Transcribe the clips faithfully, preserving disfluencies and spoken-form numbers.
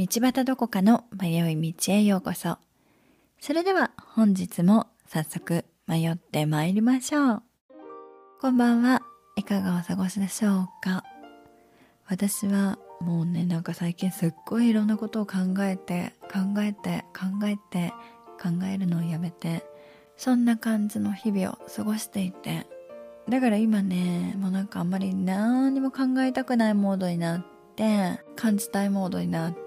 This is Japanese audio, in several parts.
道端どこかの迷い道へようこそ。それでは本日も早速迷ってまいりましょう。こんばんは。いかがお過ごしでしょうか。私はもうね、なんか最近すっごいいろんなことを考えて考えて考えて考えるのをやめて、そんな感じの日々を過ごしていて、だから今ね、もうなんかあんまり何も考えたくないモードになって、感じたいモードになって、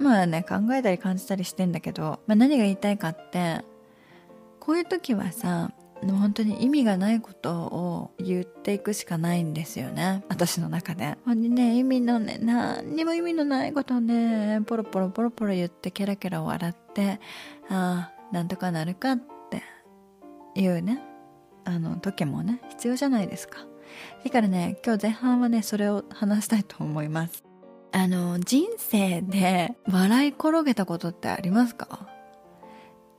まあね、考えたり感じたりしてんだけど、まあ、何が言いたいかって、こういう時はさ、でも本当に意味がないことを言っていくしかないんですよね、私の中で。ほんでね、意味のね、何にも意味のないことをね、ポロポロポロポロ言ってケラケラ笑って、ああ、なんとかなるかっていうね、あの時もね、必要じゃないですか。だからね、今日前半はね、それを話したいと思います。あの、人生で笑い転げたことってありますか？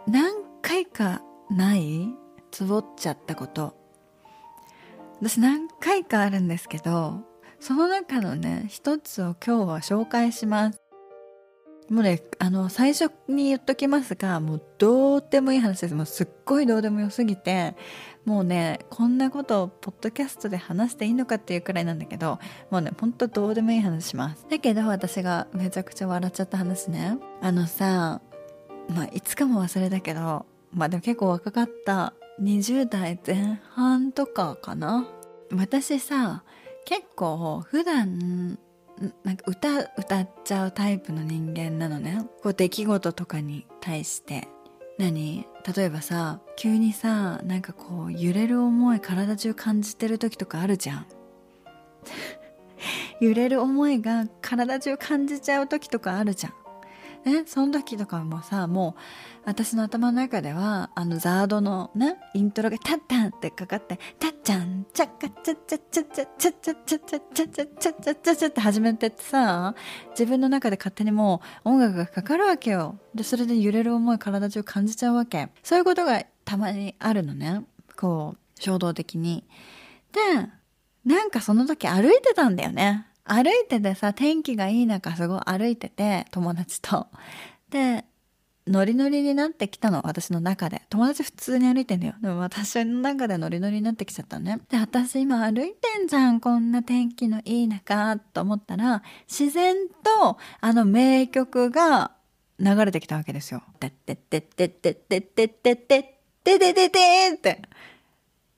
何回かない？つぼっちゃったこと、私何回かあるんですけど、その中のね一つを今日は紹介します。もうね、あの最初に言っときますが、もうどうでもいい話です。もうすっごいどうでもよすぎて、もうね、こんなことをポッドキャストで話していいのかっていうくらいなんだけど、もうね、ほんとどうでもいい話します。だけど私がめちゃくちゃ笑っちゃった話ね。あのさ、まあいつかも忘れたけど、まあでも結構若かったにじゅう代前半とかかな。私さ、結構普段なんか歌歌っちゃうタイプの人間なのね。こう出来事とかに対して何例えばさ、急にさ、なんかこう揺れる思い体中感じてる時とかあるじゃん揺れる思いが体中感じちゃう時とかあるじゃんね、その時とかもさ、もう私の頭の中ではあのザードのねイントロがタッタンってかかって、タッチャンチャッカチャッチャッチャッチャッチャッチャッチャッチャッチャッチャッチャッチャッチャッチャッって始めてってさ、自分の中で勝手にもう音楽がかかるわけよ。でそれで揺れる思い体中感じちゃうわけ。そういうことがたまにあるのね、こう衝動的に。でなんかその時歩いてたんだよね。歩いててさ、天気がいい中すごい歩いてて、友達とでノリノリになってきたの、私の中で。友達普通に歩いてんだよ。でも私の中でノリノリになってきちゃったね。で私今歩いてんじゃん、こんな天気のいい中と思ったら、自然とあの名曲が流れてきたわけですよ。てってってってってってってってってっててててって、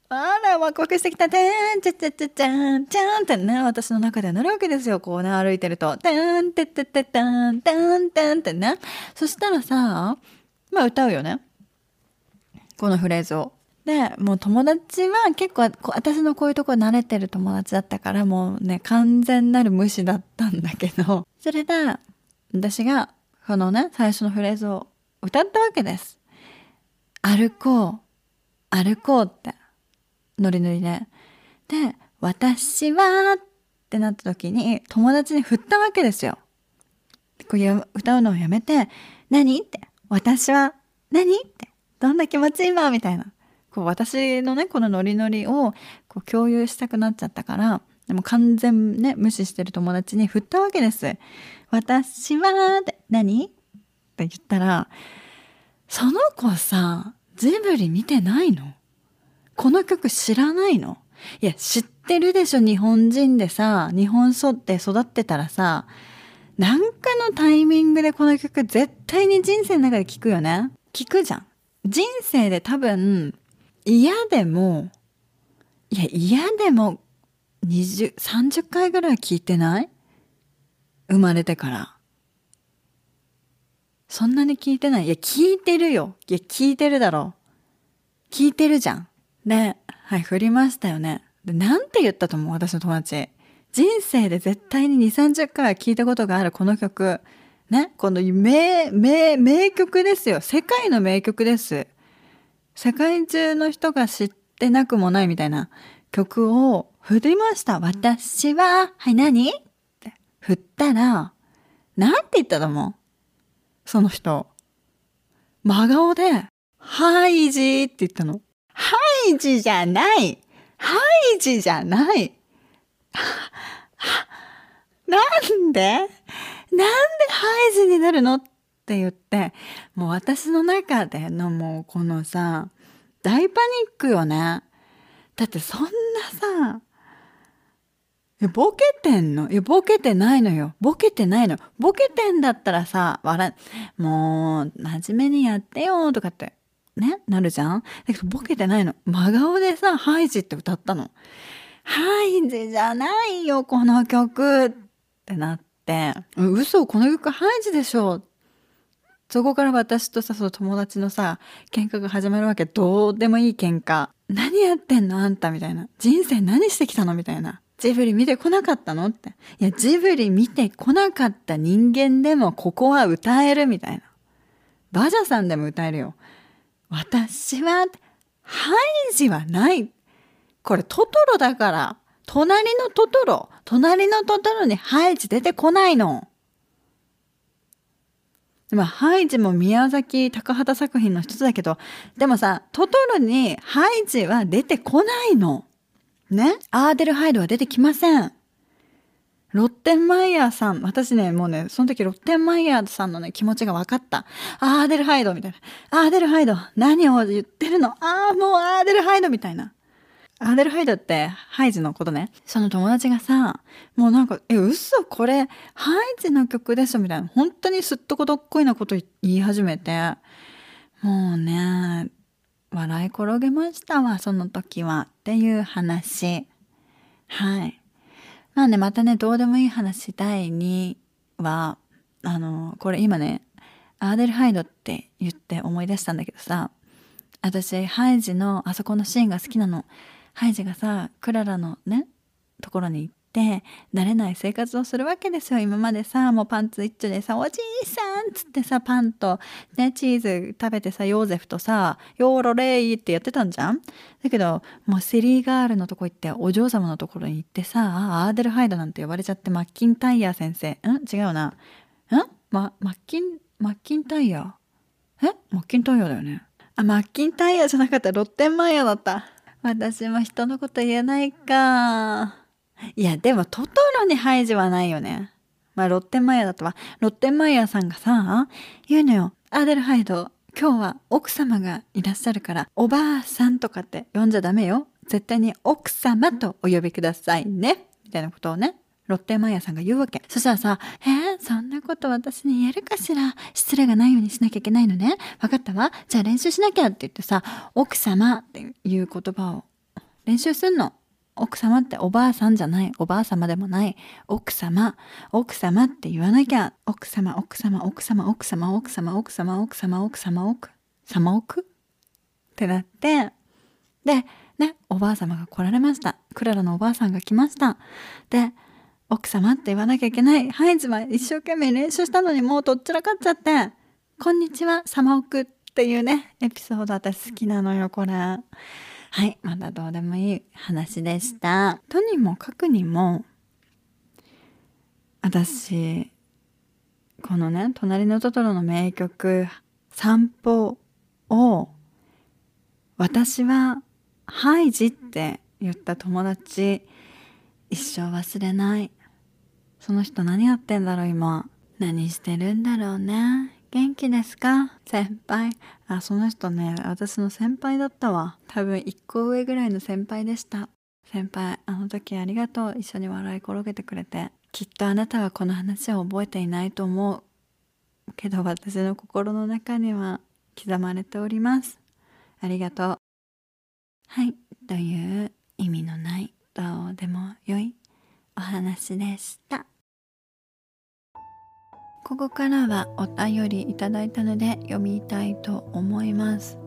あらワクワクしてきた、てーんちゃちゃちゃちゃーんちゃーんってね、私の中ではなるわけですよ。こうね、歩いてるとてーんてってってってーんてーんてーんってね。そしたらさ、まあ歌うよね、このフレーズを。でもう友達は結構私のこういうとこ慣れてる友達だったから、もうね完全なる無視だったんだけど、それで私がこのね最初のフレーズを歌ったわけです。歩こう歩こうって、ノリノリで。で、私はってなった時に友達に振ったわけですよ。こうや歌うのをやめて、何って、私は何って、どんな気持ち今みたいな。こう私のね、このノリノリをこう共有したくなっちゃったから、でも完全ね、無視してる友達に振ったわけです。私はって、何って言ったら、その子さ、ジブリ見てないの？この曲知らないの？いや知ってるでしょ、日本人でさ、日本で育ってたらさ、なんかのタイミングでこの曲絶対に人生の中で聞くよね。聞くじゃん。人生で多分嫌でも、いや嫌でもにじゅう、さんじゅっかいぐらい聞いてない？生まれてからそんなに聞いてない？いや聞いてるよ。いや聞いてるだろう。聞いてるじゃん。で、はい、振りましたよね。で、なんて言ったと思う？私の友達。人生で絶対にに、さんじゅっかいは聞いたことがあるこの曲。ね、この名、名、名曲ですよ。世界の名曲です。世界中の人が知ってなくもないみたいな曲を振りました。私は、はい、何？って振ったら、なんて言ったと思う？その人。真顔で、はいじーって言ったの。ハイジじゃない。ハイジじゃない。なんで？なんでハイジになるのって言って、もう私の中でのもうこのさ大パニックよね。だってそんなさ、ボケてんの？いや、ボケてないのよ。ボケてないの。ボケてんだったらさ、笑う、もう、真面目にやってよとかって、ね、なるじゃん？だけど、ボケてないの。真顔でさ、ハイジって歌ったの。ハイジじゃないよ、この曲ってなって、嘘、この曲ハイジでしょ。そこから私とさ、その友達のさ、喧嘩が始まるわけ。どうでもいい喧嘩。何やってんのあんたみたいな。人生何してきたのみたいな。ジブリ見てこなかったのって。いや、ジブリ見てこなかった人間でもここは歌えるみたいな。バジャさんでも歌えるよ。私は、ハイジはない。これトトロだから。隣のトトロ。隣のトトロにハイジ出てこないの。まあ、ハイジも宮崎高畑作品の一つだけど、でもさ、トトロにハイジは出てこないの。ね、アーデルハイドは出てきません。ロッテンマイヤーさん、私ね、もうね、その時ロッテンマイヤーさんのね、気持ちが分かった。アーデルハイドみたいな。アーデルハイド、何を言ってるの？ああ、もうアーデルハイドみたいな。アーデルハイドってハイジのことね。その友達がさ、もうなんか、え、嘘これ、ハイジの曲でしょみたいな。本当にすっとこどっこいなこと言い始めて。もうね、笑い転げましたわ、その時は。っていう話。はい。まあね、またね、どうでもいい話だいには、あの、これ今ね、アーデルハイドって言って思い出したんだけどさ、私、ハイジのあそこのシーンが好きなの。ハイジがさ、クララのね、ところに行って、慣れない生活をするわけですよ。今までさ、もうパンツ一丁でさ、おじいさんっつってさ、パンと、ね、チーズ食べてさ、ヨーゼフとさ、ヨーロレイってやってたんじゃん？だけど、もうシリーガールのとこ行って、お嬢様のところに行ってさ、アーデルハイドなんて呼ばれちゃって、マッキンタイヤ先生。ん？違うな。ん？ま、マッキン、マッキンタイヤ？え？マッキンタイヤだよね。あ、マッキンタイヤじゃなかった。ロッテンマイヤーだった。私も人のこと言えないか。いや、でもトトロにハイジはないよね。まあ、ロッテンマイヤーだったわ。ロッテンマイヤーさんがさ、言うのよ。アーデルハイド、今日は奥様がいらっしゃるから、おばあさんとかって呼んじゃダメよ。絶対に奥様とお呼びくださいね。みたいなことをね、ロッテンマイヤーさんが言うわけ。そしたらさ、えー、そんなこと私に言えるかしら。失礼がないようにしなきゃいけないのね。わかったわ。じゃあ練習しなきゃって言ってさ、奥様っていう言葉を練習すんの。奥様っておばあさんじゃない。おばあ様でもない。奥様、奥様って言わなきゃ。奥様、奥様、奥様、奥様、奥様、奥様、奥様、奥様、奥様、奥ってなって。で、ね、おばあ様が来られました。クララのおばあさんが来ました。で、奥様って言わなきゃいけない。ハイジは一生懸命練習したのにもうとっちらかっちゃって。こんにちは、サマオクっていうね、エピソード私好きなのよ、これ。はい、まだどうでもいい話でした。とにもかくにも、私、このね、隣のトトロの名曲、散歩を、私はハイジって言った友達、一生忘れない。その人何やってんだろう今。何してるんだろうね。元気ですか先輩。あ、その人ね、私の先輩だったわ。多分一個上ぐらいの先輩でした。先輩、あの時ありがとう。一緒に笑い転げてくれて。きっとあなたはこの話を覚えていないと思う。けど私の心の中には刻まれております。ありがとう。はい、という意味のない。どうでもよいお話でした。ここからはお便りいただいたので読みたいと思います。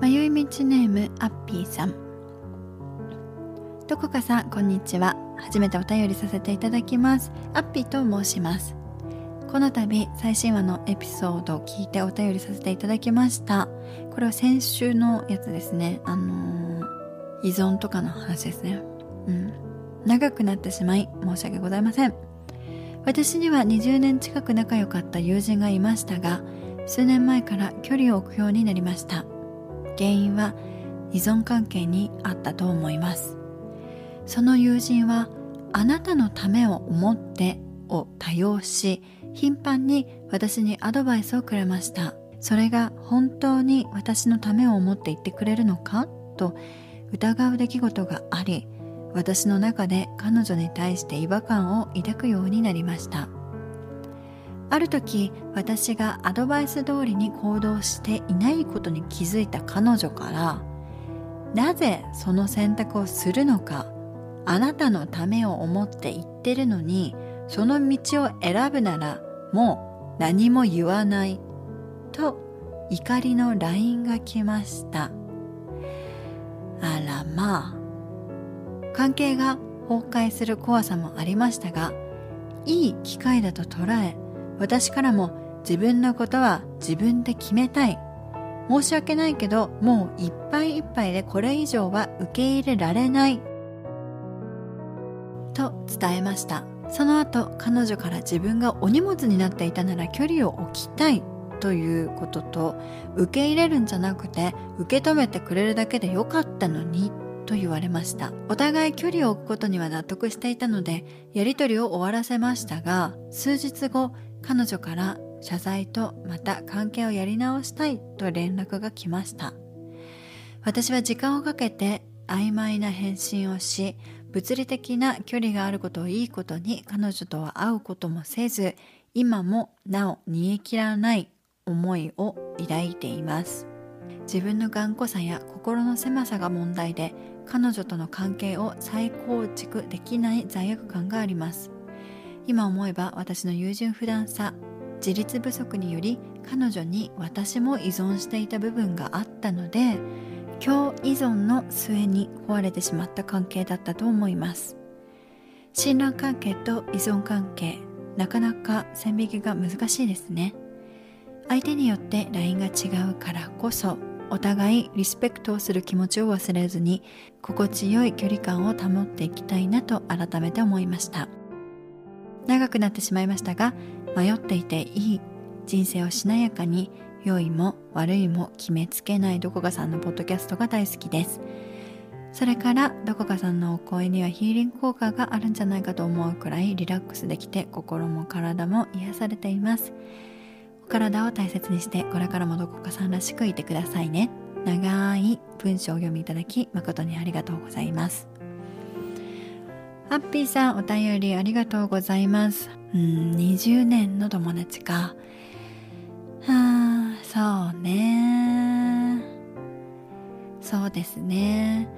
迷い道ネームアッピーさん。どこかさんこんにちは。初めてお便りさせていただきます。アッピーと申します。この度最新話のエピソードを聞いてお便りさせていただきました。これは先週のやつですね。あのー依存とかの話ですね、うん、長くなってしまい申し訳ございません。私にはにじゅうねん近く仲良かった友人がいましたが、数年前から距離を置くようになりました。原因は依存関係にあったと思います。その友人はあなたのためを思ってを多用し、頻繁に私にアドバイスをくれました。それが本当に私のためを思って言ってくれるのかと疑う出来事があり、私の中で彼女に対して違和感を抱くようになりました。ある時、私がアドバイス通りに行動していないことに気づいた彼女から、なぜその選択をするのか、あなたのためを思って言ってるのに、その道を選ぶならもう何も言わないと怒りの ライン が来ました。あらまあ。関係が崩壊する怖さもありましたが、いい機会だと捉え、私からも自分のことは自分で決めたい。申し訳ないけど、もういっぱいいっぱいでこれ以上は受け入れられない。と伝えました。その後、彼女から自分がお荷物になっていたなら距離を置きたいということと、受け入れるんじゃなくて受け止めてくれるだけでよかったのに、と言われました。お互い距離を置くことには納得していたので、やり取りを終わらせましたが、数日後、彼女から謝罪とまた関係をやり直したいと連絡が来ました。私は時間をかけて曖昧な返信をし、物理的な距離があることをいいことに彼女とは会うこともせず、今もなお煮え切らない思いを抱いています。自分の頑固さや心の狭さが問題で、彼女との関係を再構築できない罪悪感があります。今思えば私の優柔不断さ、自立不足により彼女に私も依存していた部分があったので、強依存の末に壊れてしまった関係だったと思います。信頼関係と依存関係、なかなか線引きが難しいですね。相手によってラインが違うからこそ、お互いリスペクトをする気持ちを忘れずに心地よい距離感を保っていきたいなと改めて思いました。長くなってしまいましたが、迷っていていい人生をしなやかに、良いも悪いも決めつけないどこかさんのポッドキャストが大好きです。それからどこかさんのお声にはヒーリング効果があるんじゃないかと思うくらいリラックスできて、心も体も癒されています。お体を大切にして、これからもどこかさんらしくいてくださいね。長い文章を読みいただき誠にありがとうございます。ハッピーさん、お便りありがとうございます。うーん、にじゅうねんの友達か。はあ、そうね、そうですね。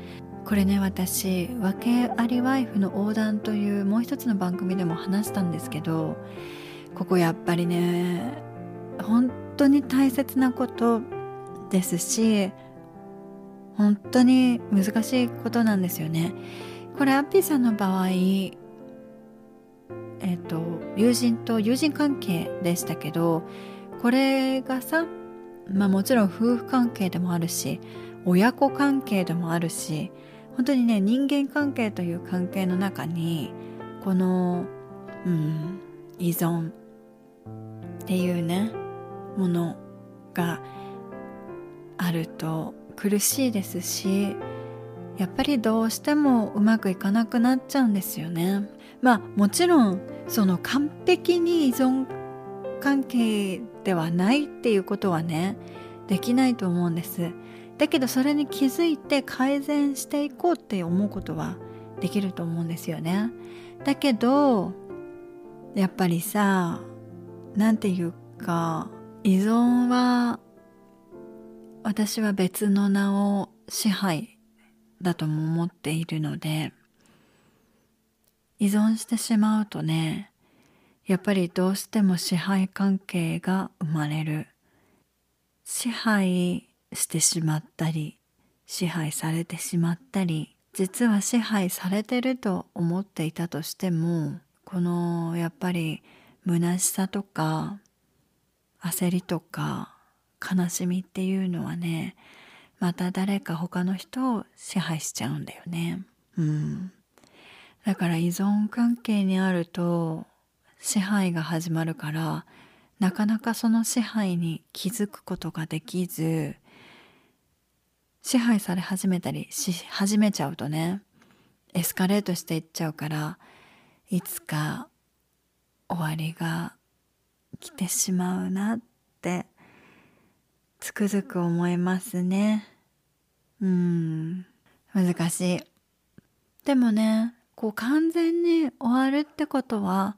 これね、私訳ありワイフの横断というもう一つの番組でも話したんですけど、ここやっぱりね、本当に大切なことですし、本当に難しいことなんですよね。これアッピーさんの場合、えっと友人と友人関係でしたけど、これがさ、まあもちろん夫婦関係でもあるし、親子関係でもあるし、本当にね、人間関係という関係の中にこの、うん、依存っていうね、ものがあると苦しいですし、やっぱりどうしてもうまくいかなくなっちゃうんですよね。まあもちろんその完璧に依存関係ではないっていうことはね、できないと思うんです。だけどそれに気づいて改善していこうって思うことはできると思うんですよね。だけどやっぱりさ、なんていうか、依存は私は別の名を支配だとも思っているので、依存してしまうとね、やっぱりどうしても支配関係が生まれる。支配してしまったり、支配されてしまったり、実は支配されてると思っていたとしても、このやっぱり虚しさとか焦りとか悲しみっていうのはね、また誰か他の人を支配しちゃうんだよね。うん。だから依存関係にあると支配が始まるから、なかなかその支配に気づくことができず、支配され始めたりし始めちゃうとね、エスカレートしていっちゃうから、いつか終わりが来てしまうなってつくづく思いますね。うーん、難しい。でもね、こう完全に終わるってことは、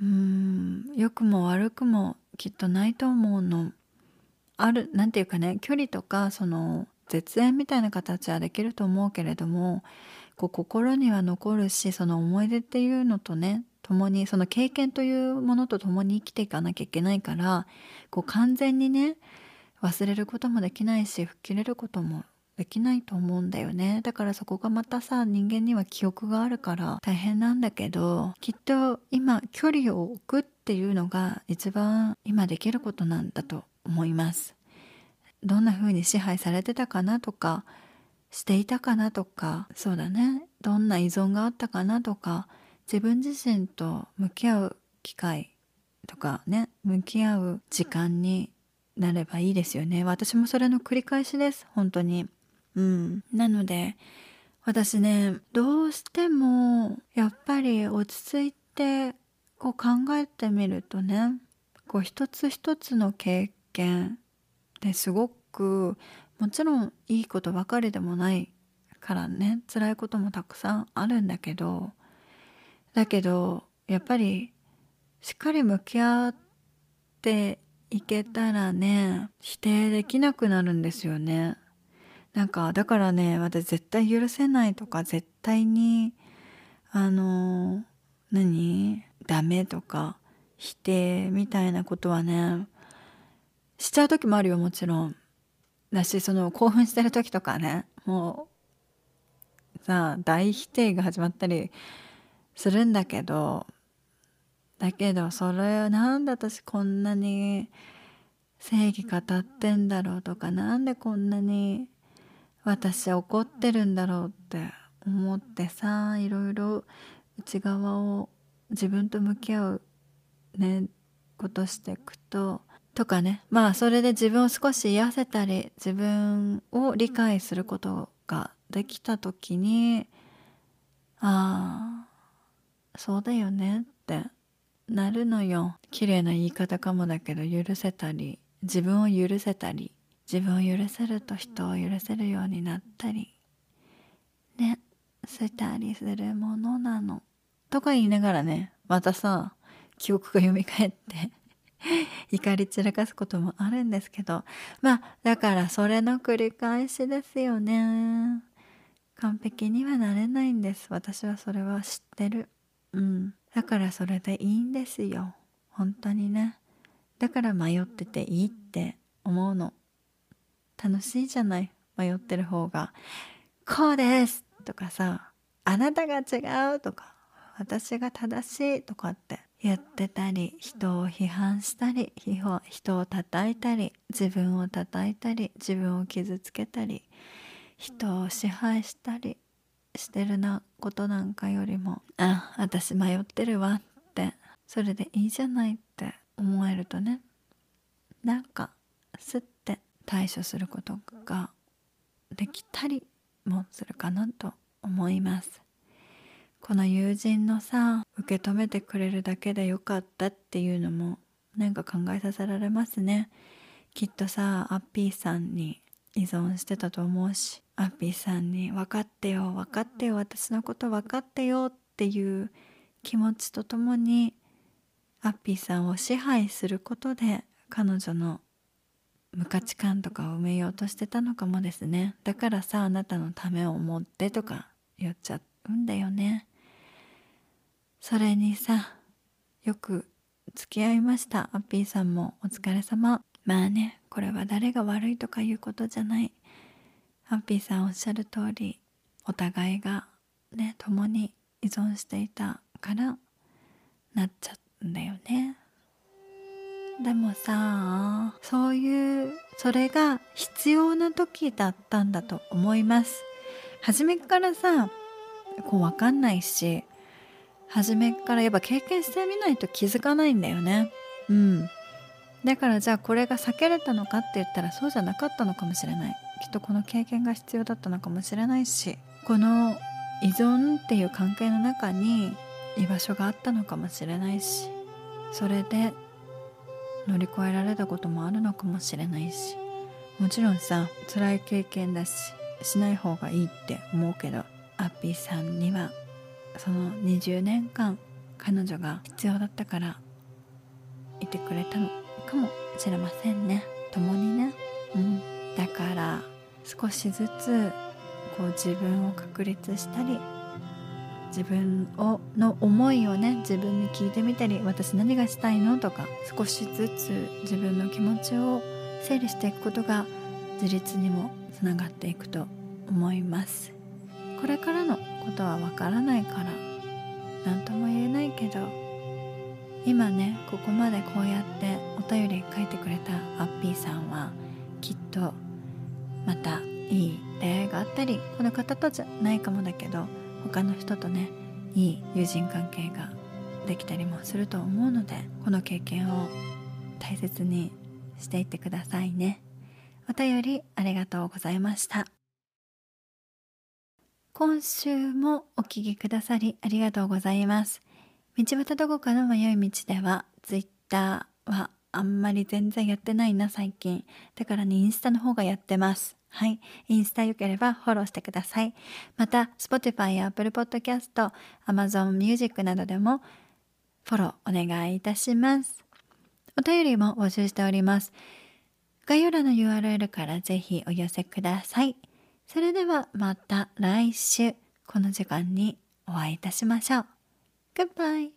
うーん、良くも悪くもきっとないと思うの。ある、なんていうかね、距離とかその絶縁みたいな形はできると思うけれども、こう心には残るし、その思い出っていうのとね、共にその経験というものと共に生きていかなきゃいけないから、こう完全にね忘れることもできないし、吹っ切れることもできないと思うんだよね。だからそこがまたさ、人間には記憶があるから大変なんだけど、きっと今距離を置くっていうのが一番今できることなんだと思います。どんな風に支配されてたかなとか、していたかなとか、そうだね、どんな依存があったかなとか、自分自身と向き合う機会とかね、向き合う時間になればいいですよね。私もそれの繰り返しです、本当に。うん、なので私ね、どうしてもやっぱり落ち着いてこう考えてみるとね、こう一つ一つの経験ですごく、もちろんいいことばかりでもないからね、辛いこともたくさんあるんだけど、だけどやっぱりしっかり向き合っていけたらね、否定できなくなるんですよね。なんかだからね、私絶対許せないとか、絶対にあの何ダメとか否定みたいなことはね、しちゃう時もあるよ、もちろんだし、その興奮してる時とかね、もうさ大否定が始まったりするんだけど、だけどそれなんで私こんなに正義語ってんだろうとか、なんでこんなに私怒ってるんだろうって思ってさ、いろいろ内側を自分と向き合うねことしていくととかね、まあそれで自分を少し癒せたり、自分を理解することができた時に、ああそうだよねってなるのよ。綺麗な言い方かもだけど、許せたり、自分を許せたり、自分を許せると人を許せるようになったりね、したりするものなのとか言いながらね、またさ記憶が蘇って怒り散らかすこともあるんですけど、まあだからそれの繰り返しですよね。完璧にはなれないんです、私はそれは知ってる。うん、だからそれでいいんですよ、本当にね。だから迷ってていいって思うの。楽しいじゃない、迷ってる方が。こうですとかさ、あなたが違うとか、私が正しいとかって言ってたり、人を批判したり、人を叩いたり、自分を叩いたり、自分を傷つけたり、人を支配したりしてるなことなんかよりも、あ、私迷ってるわって、それでいいじゃないって思えるとね、なんかすっって対処することができたりもするかなと思います。この友人のさ、受け止めてくれるだけでよかったっていうのもなんか考えさせられますね。きっとさ、アッピーさんに依存してたと思うし、アッピーさんに分かってよ分かってよ、私のこと分かってよっていう気持ちとともに、アッピーさんを支配することで彼女の無価値観とかを埋めようとしてたのかもですね。だからさ、あなたのためを思ってとか言っちゃうんだよね。それにさ、よく付き合いました。アッピーさんもお疲れ様。まあね、これは誰が悪いとかいうことじゃない。アッピーさんおっしゃる通り、お互いがね共に依存していたからなっちゃうんだよね。でもさ、そういうそれが必要な時だったんだと思います。初めからさこう分かんないし、初めからやっぱ経験してみないと気づかないんだよね。うん、だからじゃあこれが避けれたのかって言ったら、そうじゃなかったのかもしれない。きっとこの経験が必要だったのかもしれないし、この依存っていう関係の中に居場所があったのかもしれないし、それで乗り越えられたこともあるのかもしれないし、もちろんさ、辛い経験だししない方がいいって思うけど、アッピーさんにはそのにじゅうねんかん彼女が必要だったからいてくれたのかもしれませんね。共にね、うん、だから少しずつこう自分を確立したり、自分をの思いをね、自分に聞いてみたり、私何がしたいのとか、少しずつ自分の気持ちを整理していくことが自立にもつながっていくと思います。これからのことはわからないから何とも言えないけど、今ね、ここまでこうやってお便り書いてくれたアッピーさんはきっとまたいい出会いがあったり、この方とじゃないかもだけど他の人とね、いい友人関係ができたりもすると思うので、この経験を大切にしていってくださいね。お便りありがとうございました。今週もお聞きくださりありがとうございます。道端どこかの迷い道ではツイッターはあんまり全然やってないな最近、だからね、インスタの方がやってます。はい、インスタよければフォローしてください。また Spotify や Apple Podcast、 Amazon Music などでもフォローお願いいたします。お便りも募集しております。概要欄の ユーアールエル からぜひお寄せください。それではまた来週この時間にお会いいたしましょう。Goodbye!